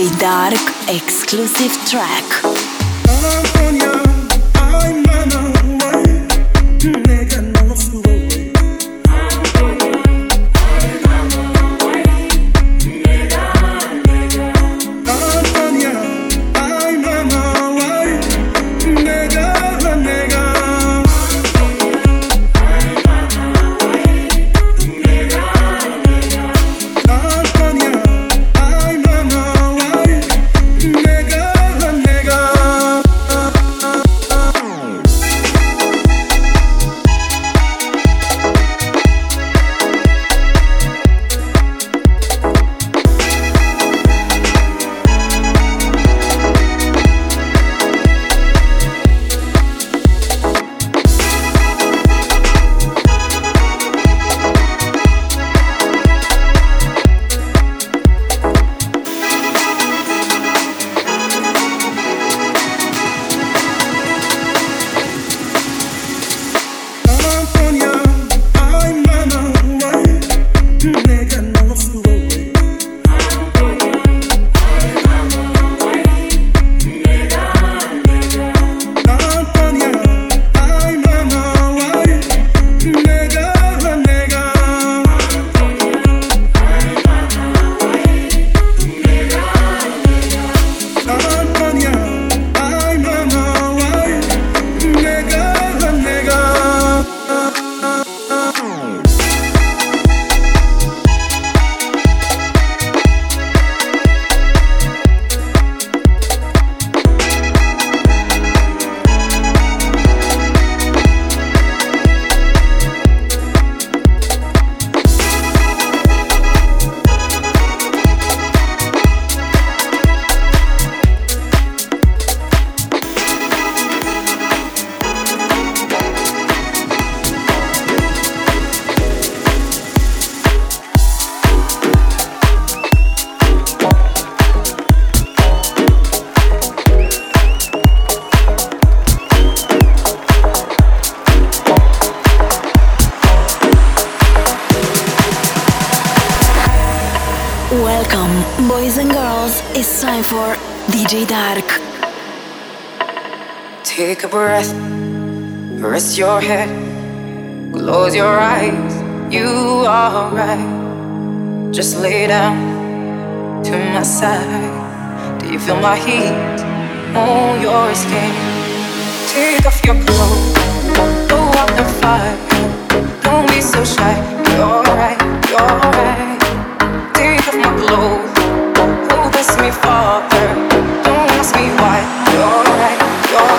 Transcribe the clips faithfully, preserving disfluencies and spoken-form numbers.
D J Dark exclusive track. Take a breath, rest your head, close your eyes, you are right. Just lay down to my side. Do you feel my heat on your skin? Take off your clothes, blow out the fire. Don't be so shy, you're right, you're right. Take off my clothes, oh bless me Father. Don't ask me why, you're right, you're right.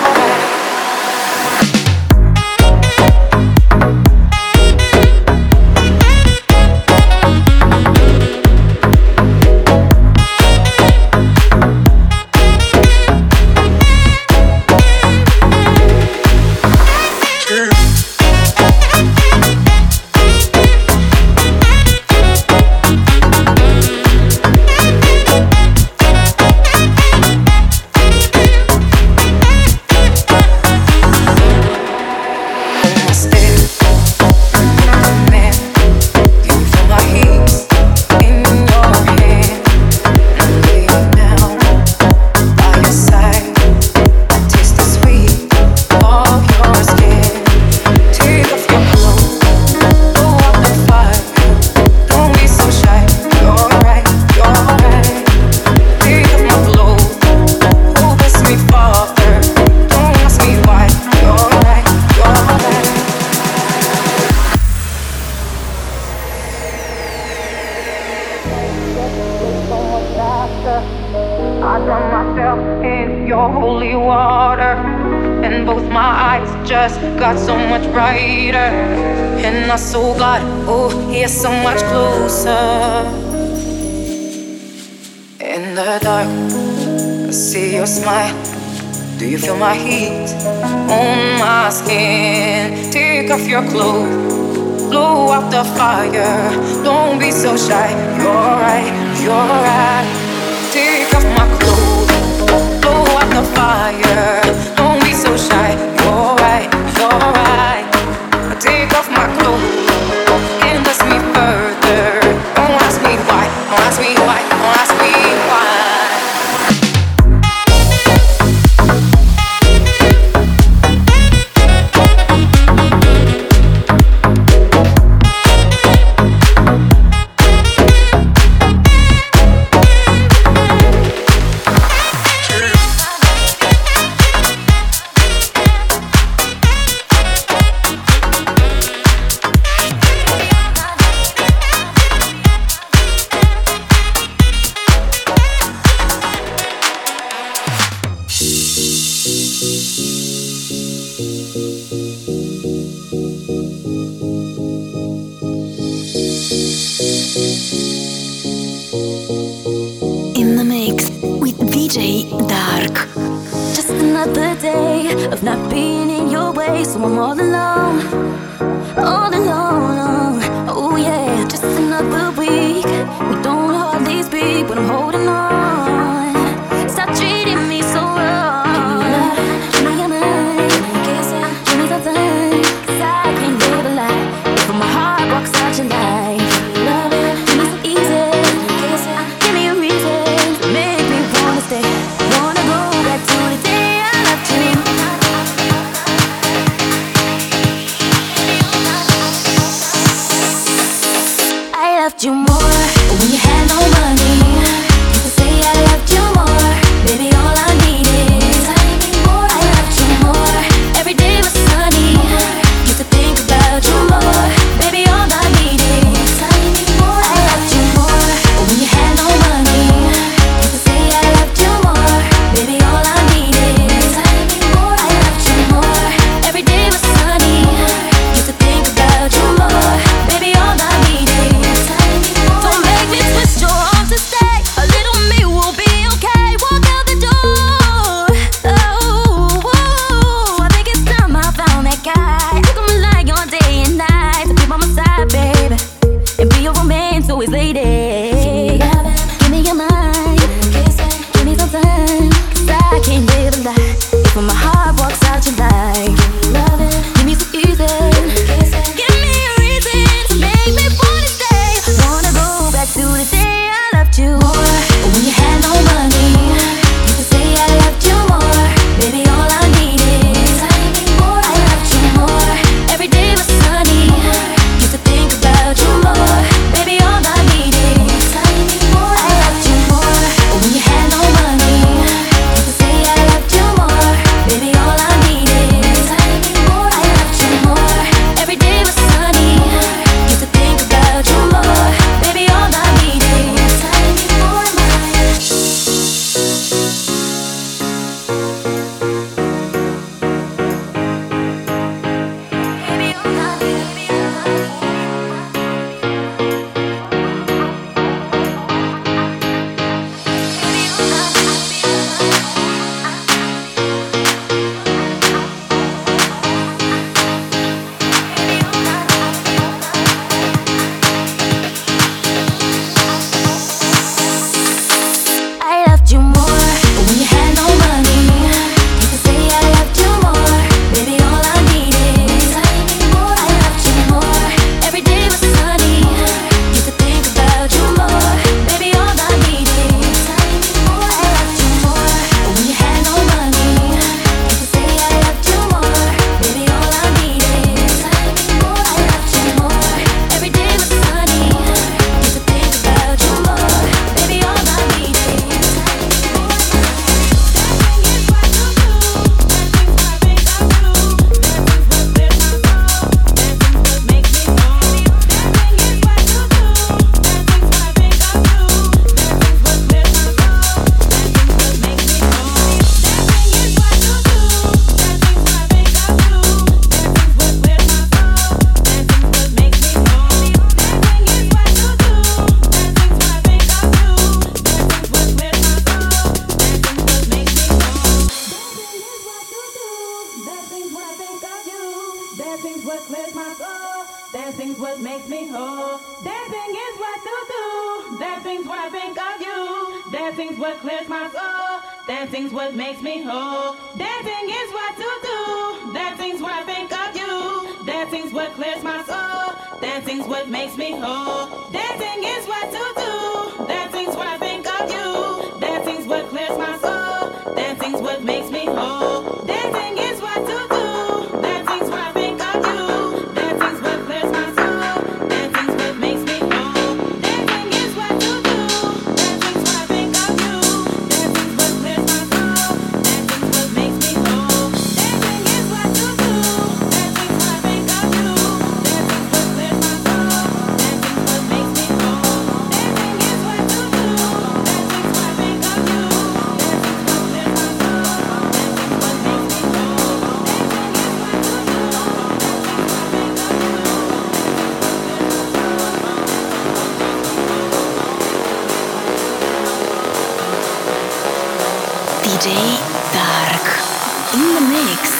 Don't ask me why, don't ask me why, don't ask me why. D J Dark. Just another day of not being in your way, so I'm all alone, all alone. Oh yeah, just another week. We don't hardly speak, but I'm holding on. Stop treating me so wrong. Can you love? Can I get mine? Can I kiss it? Can I get something? 'Cause I can't live a lie. If my heart walks out your life. D J Dark in the mix.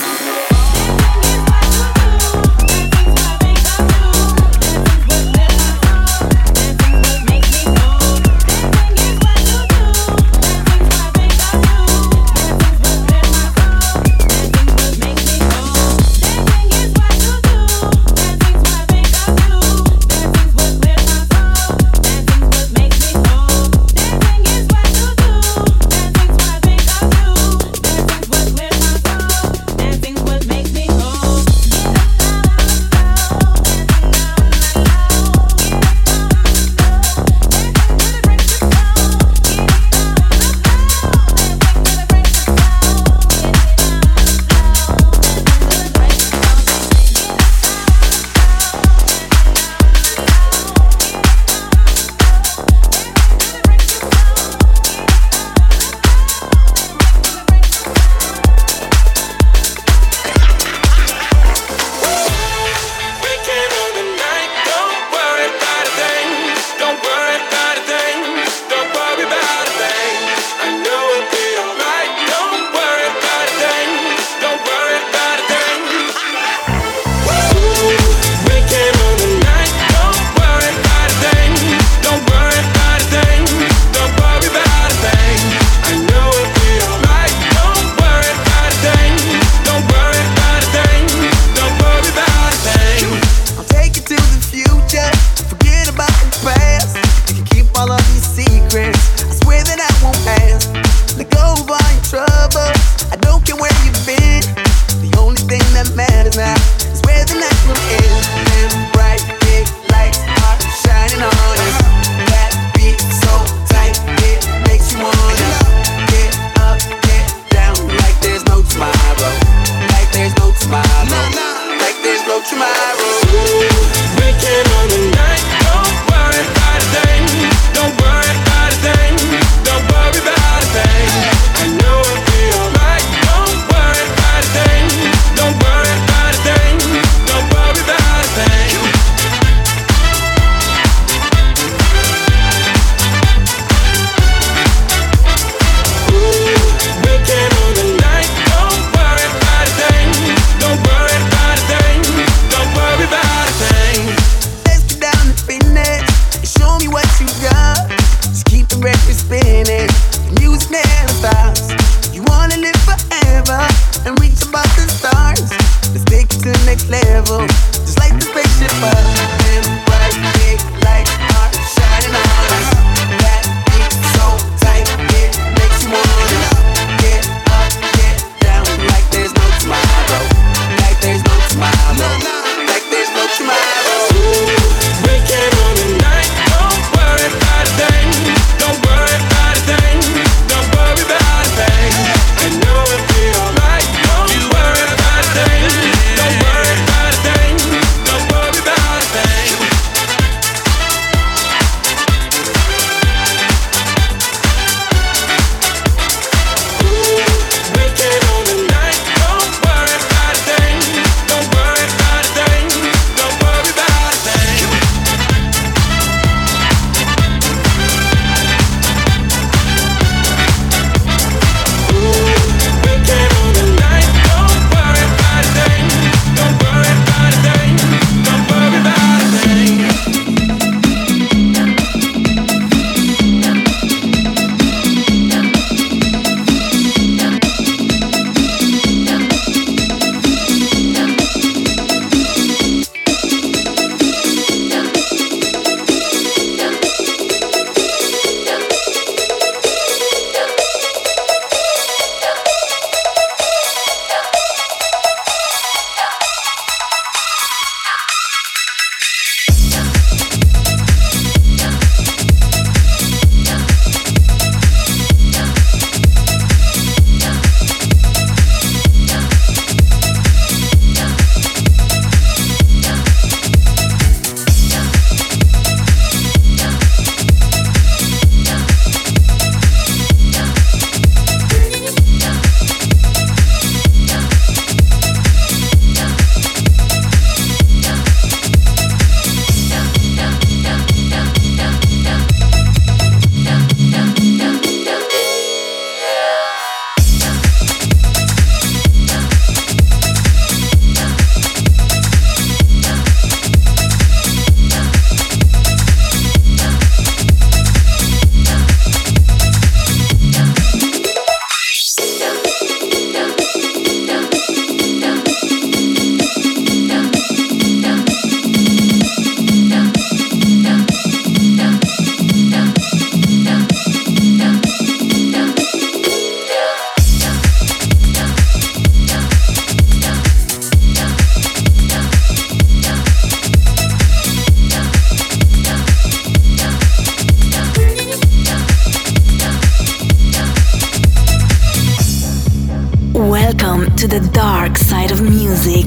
Welcome to the dark side of music.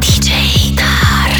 D J Dark.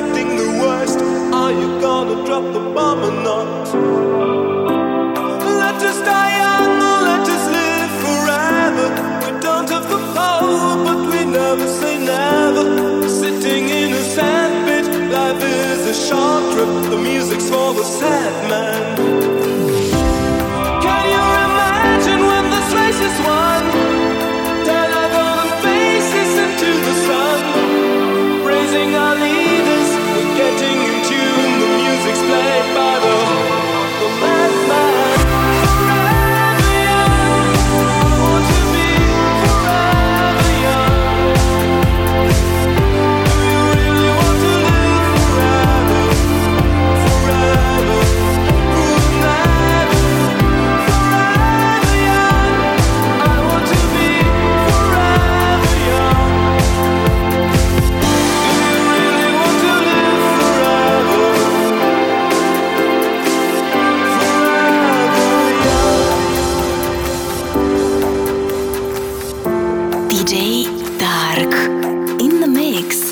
expecting the worst. Are you gonna drop the bomb or not? Let us die young or let us live forever. We don't have the power, but we never say never. Sitting in a sandpit, life is a short trip. The music's for the sad man. Can you imagine when this race is won? Turn our golden faces into the sun. Praising our leaders, we're getting in tune. The music's played by the, the madman. Forever young, I want to be forever young. Do you really want to live forever? Forever, we'll never. Forever young, I want to be forever young. Do you really want to live forever? D J Dark in the mix.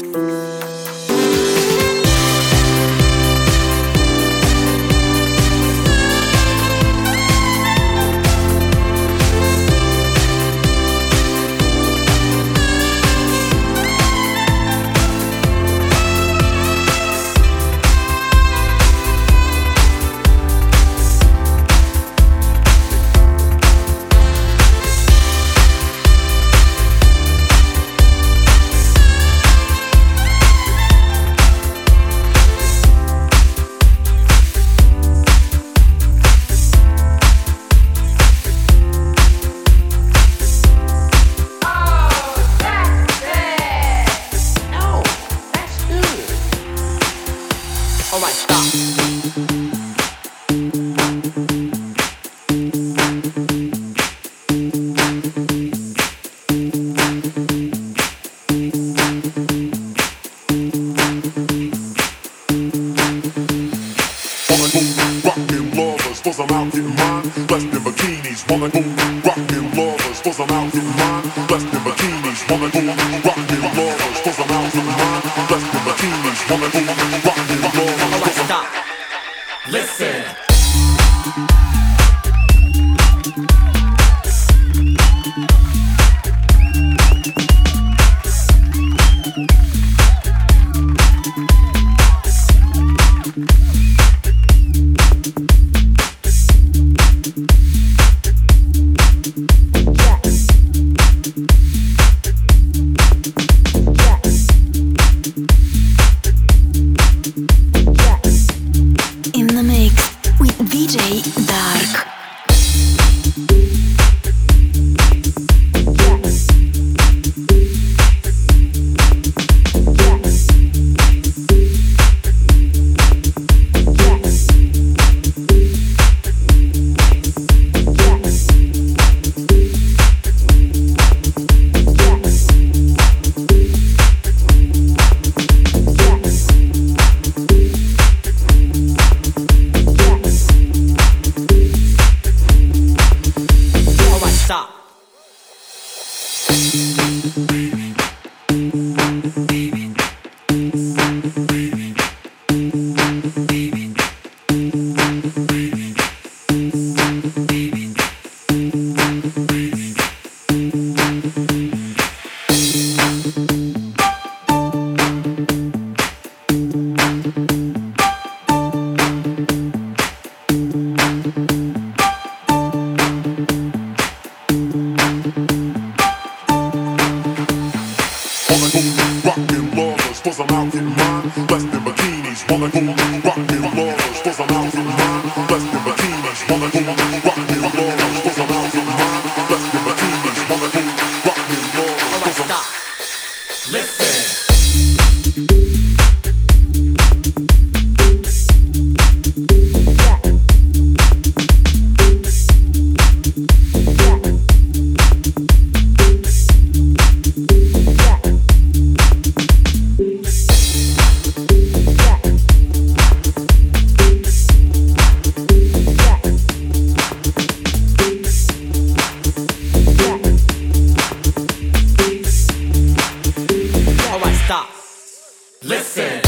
Listen.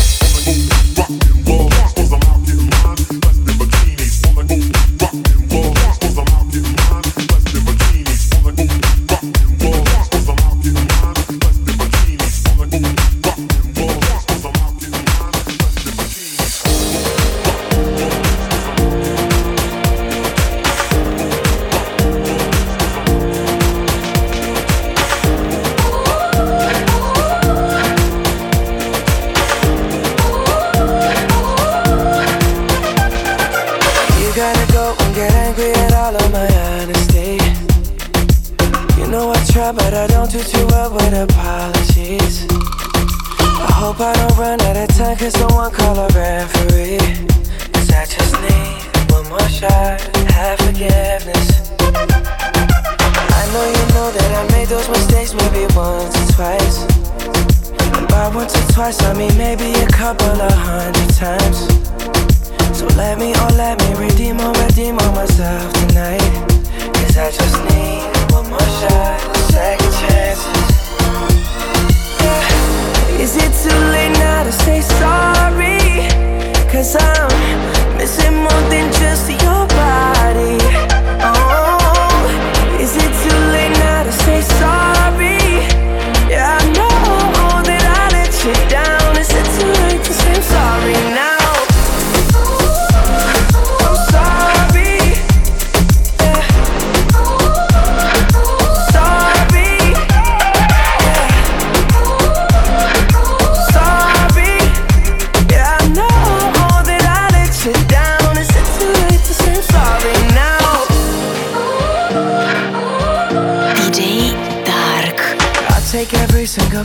try, but I don't do too well with apologies. I hope I don't run out of time, cause someone call a referee. Cause I just need one more shot, have forgiveness. I know you know that I made those mistakes maybe once or twice. And by once or twice, I mean maybe a couple of hundred times. So let me, oh let me redeem or redeem on myself tonight. Cause I just need one more shot, second chances. Yeah. Is it too late now to say sorry? Cause I'm missing more than just your body. Oh, is it too late now to say sorry? Yeah, I know that I let you down. Is it too late to say I'm sorry now? Single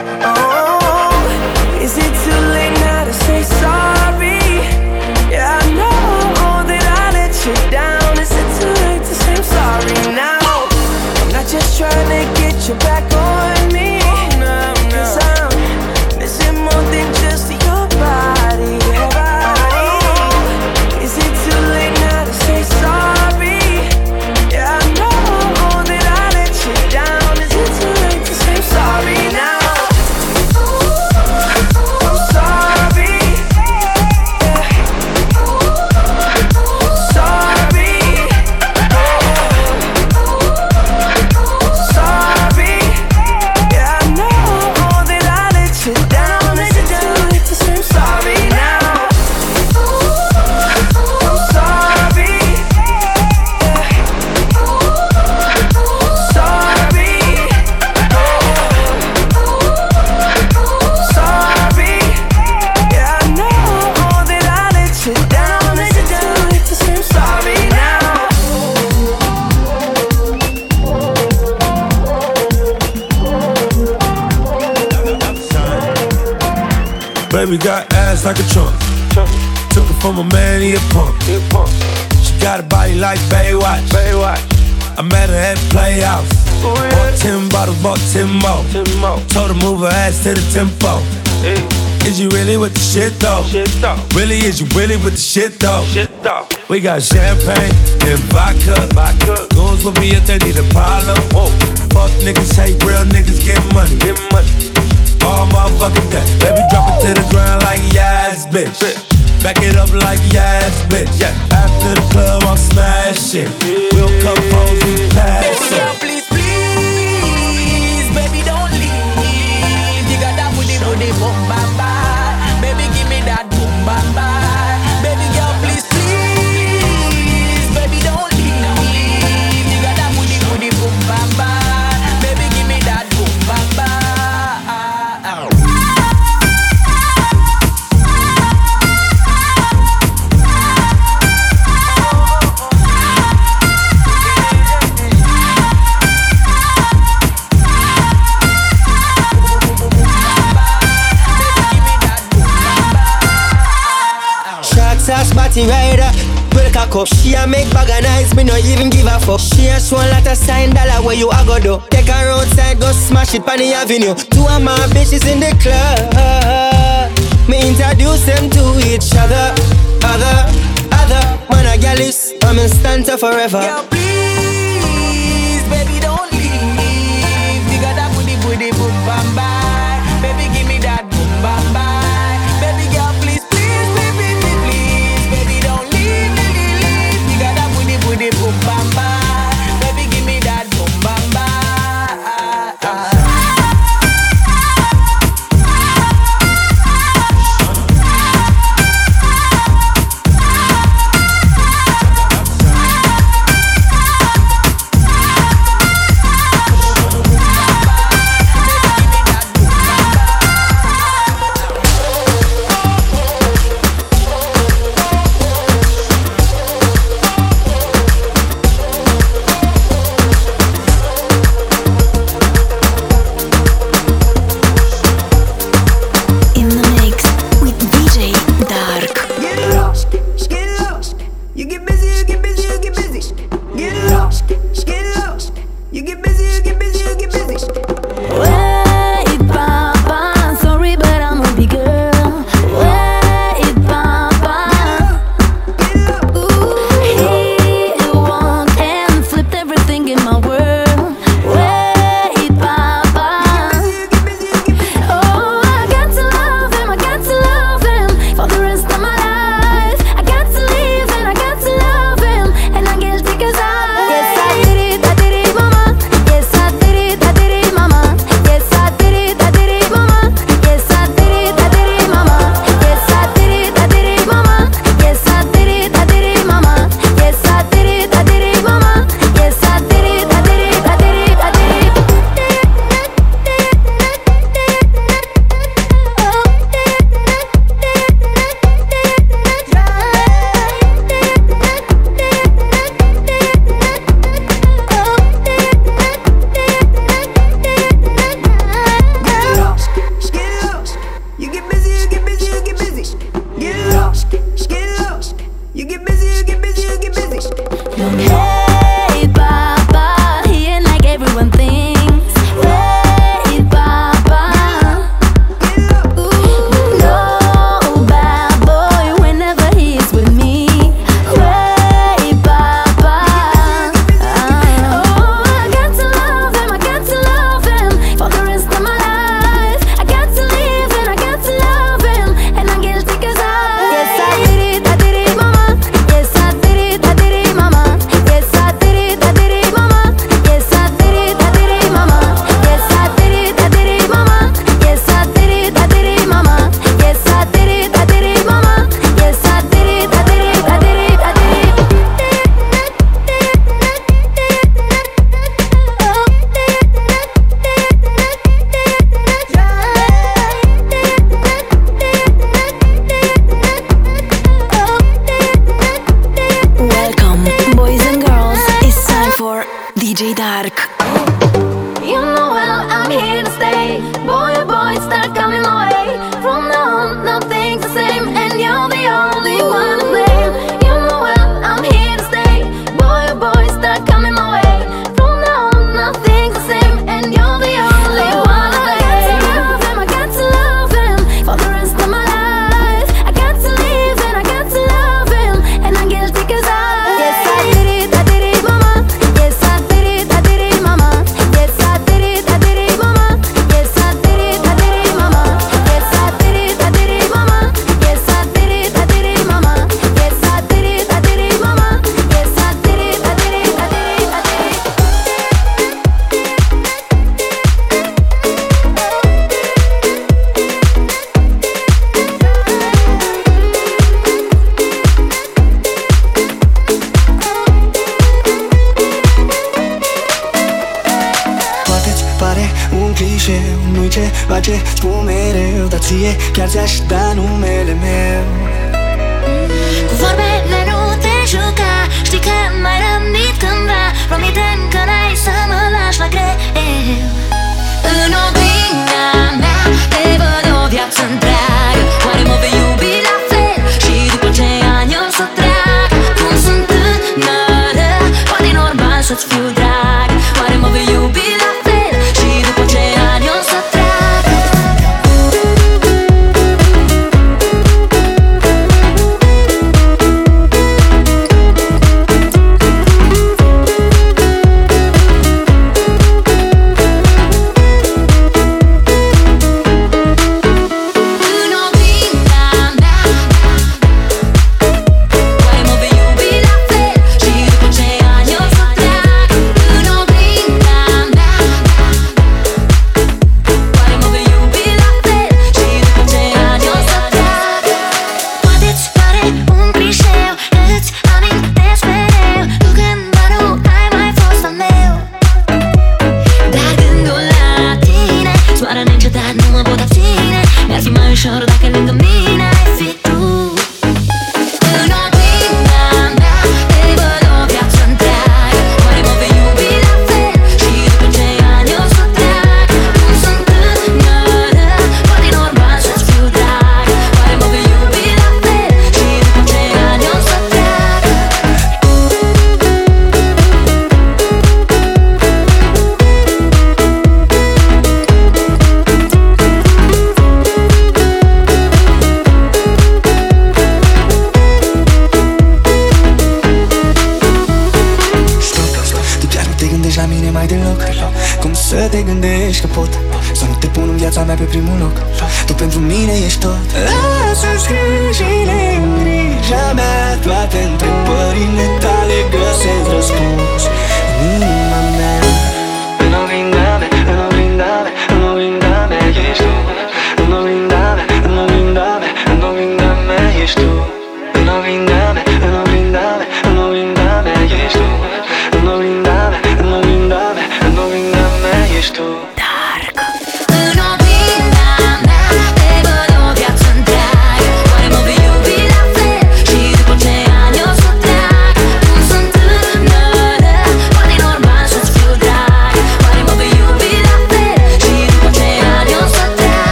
Oh, is it too late now? Say sorry, yeah, I know that I let you down. Is it too late to say I'm sorry now? I'm not just trying to get you back on me. No, no. Cause I'm missing more than just your body, your body. Is it too late now to say sorry? Yeah, I know that I let you down. Is it too late to say I'm sorry now? Baby got ass like a trunk. Took it from a man, he a punk. She got a body like Baywatch. I met her at Playhouse. Bought ten bottles, bought ten more. Told her move her ass to the tempo. Is you really with the shit though? Really, is you really with the shit though? We got champagne and vodka. Goons will be if they need a problem. Fuck niggas, hate real niggas, get money. All motherfucking day. Baby, drop it to the ground like yes, bitch. Back it up like yes, bitch. Yeah. After the club, I'm smashing. We'll come home, we pass it. Baby, please, please, baby, don't leave. You got that booty, booty, boom, bam, bam. Baby, give me that boom, bam, bam. Baby, girl, please, please, baby, don't leave. You got that booty, booty, boom, bam, bam. Baby, give me that boom, bam, bam. Batty rider, break a cup. She a make bag of nice, me no even give a fuck. She a show a lot of sign dollar where you a go do. Take her outside, go smash it pan the avenue. Two of my bitches in the club, me introduce them to each other. Other, other, man a gallus, I'm in Stanta forever. Yo, please, baby don't leave. You got that booty booty boom bam bam. Baby give me that boom bam bam. Bamba, baby, give me that boom, bamba. e, chiar ți-aș da numele meu. Cu vorbele nu te juca, știi că m-ai rămnit cândva, promite-mi că n-ai să mă lași la greu. În oglinda mea te văd o viață întreagă, oare mă vei iubi la fel și după ce ani o să treac? Cum sunt tânără, poate e normal să-ți fiu drag, oare mă vei iubi la fel și după ce ani o să treac?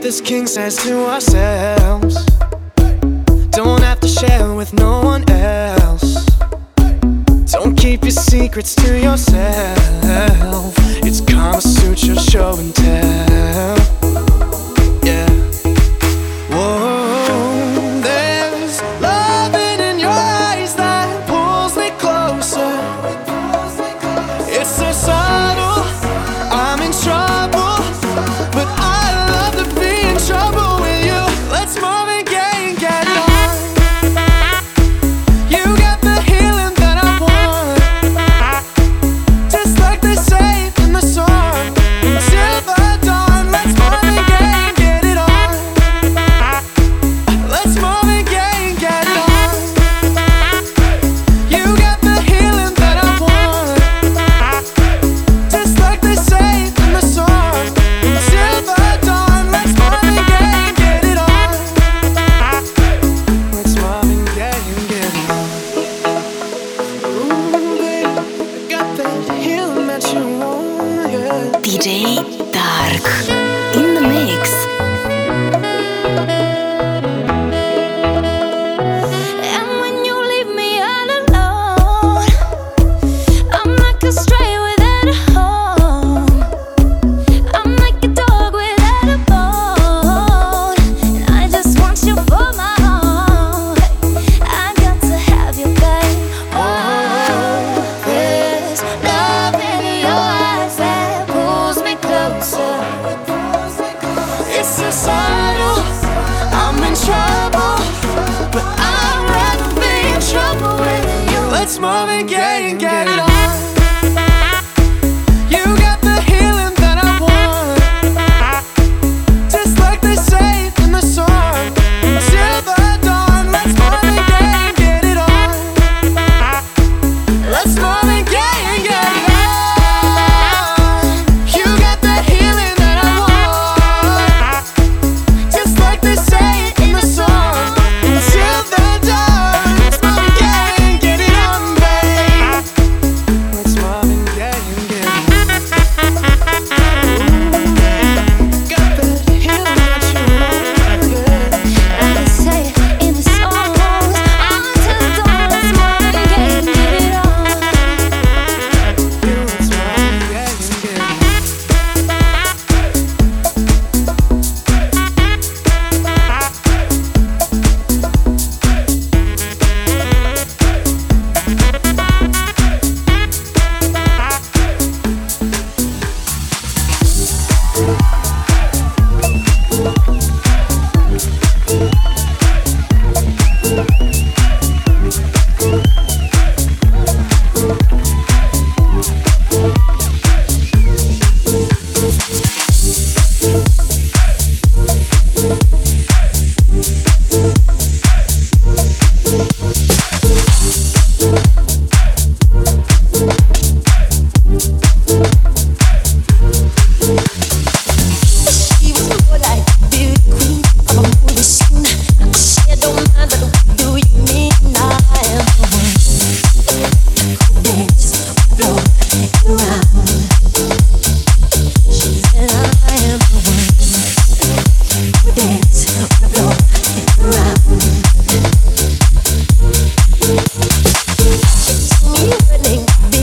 This D J Dark in the mix. And when you leave me all alone, I'm like a stray without a home. I'm like a dog without a bone. And I just want you for my own. I got to have you, babe. Oh, there's love in your eyes that pulls me closer. It's so subtle. I'm in trouble, but I'd rather be in trouble with you. Let's move and get it, get it on. You got the healing that I want, just like they say in the song. Till the dawn, let's move and get it, get it on. Let's move and get it, get it on. You got the healing that I want, just like they say it in the song. Till the dawn, let's move and get it, get it on, babe. Let's move and get it, get it on. Got the healing that you want, yeah. I say it in the songs. I'm till the dawn, let's move and get it, get it on. Let's move and get it, get it on. She was more like beauty queen of a movie scene. I said, don't mind, but what do you mean? I am the one. Codeines blow you out. She said, I am the one. Codeines blow you out. She told me her name was Billie Jean,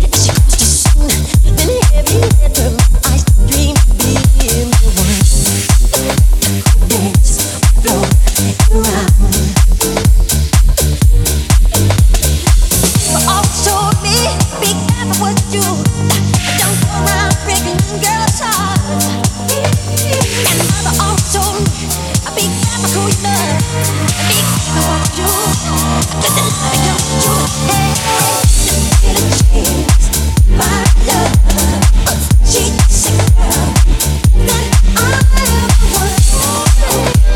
and she calls too soon. Then heavy let her eyes dream, being the one. Codeines blow you out. You always told me, be careful what you don't go around breaking girls' hearts. And mother always told me, be careful who you love, be careful what you do, 'cause the love it comes to you. Hey, hey, little chance, my love. She said, girl, that I am the one.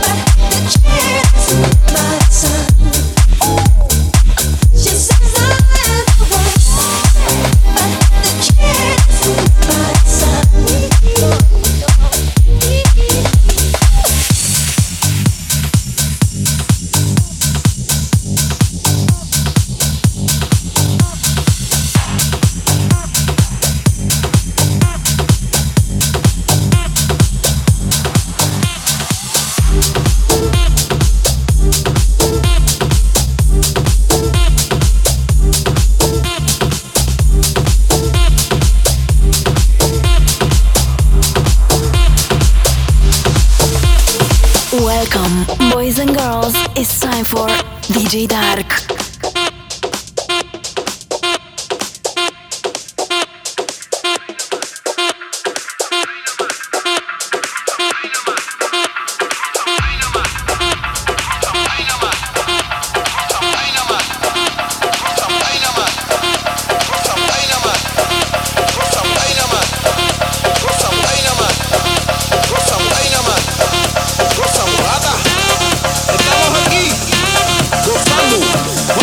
But the chance, my son. She says I am the one, but the chance, my son. Welcome, boys and girls. It's time for D J Dark. Estamos aquí gozando.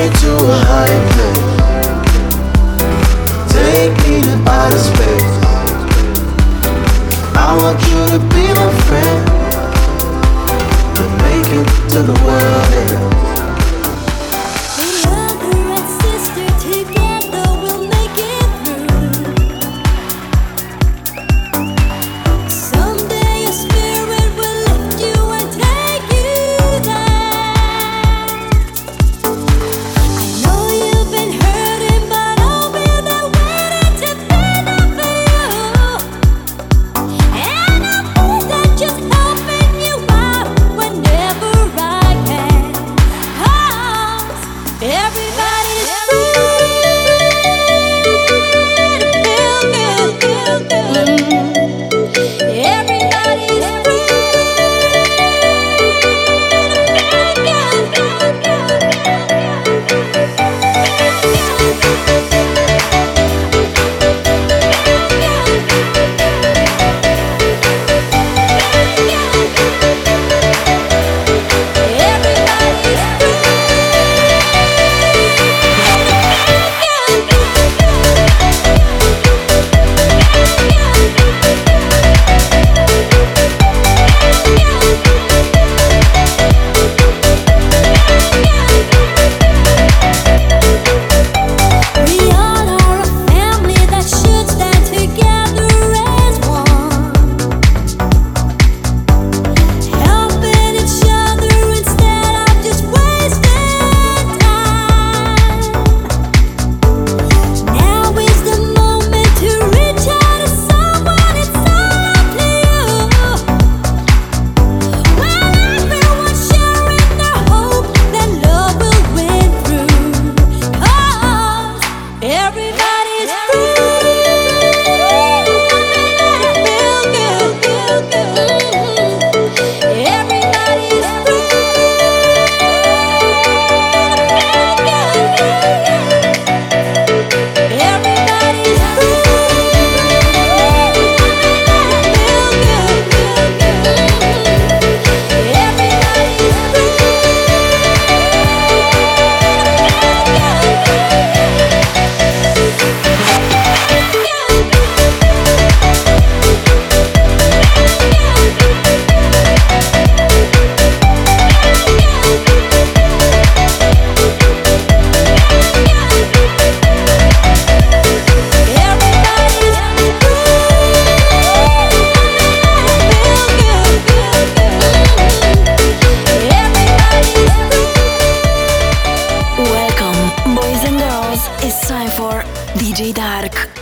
me to a higher place. Take me to outer space. I want you to be my friend and make it to the world end. It's time for D J Dark.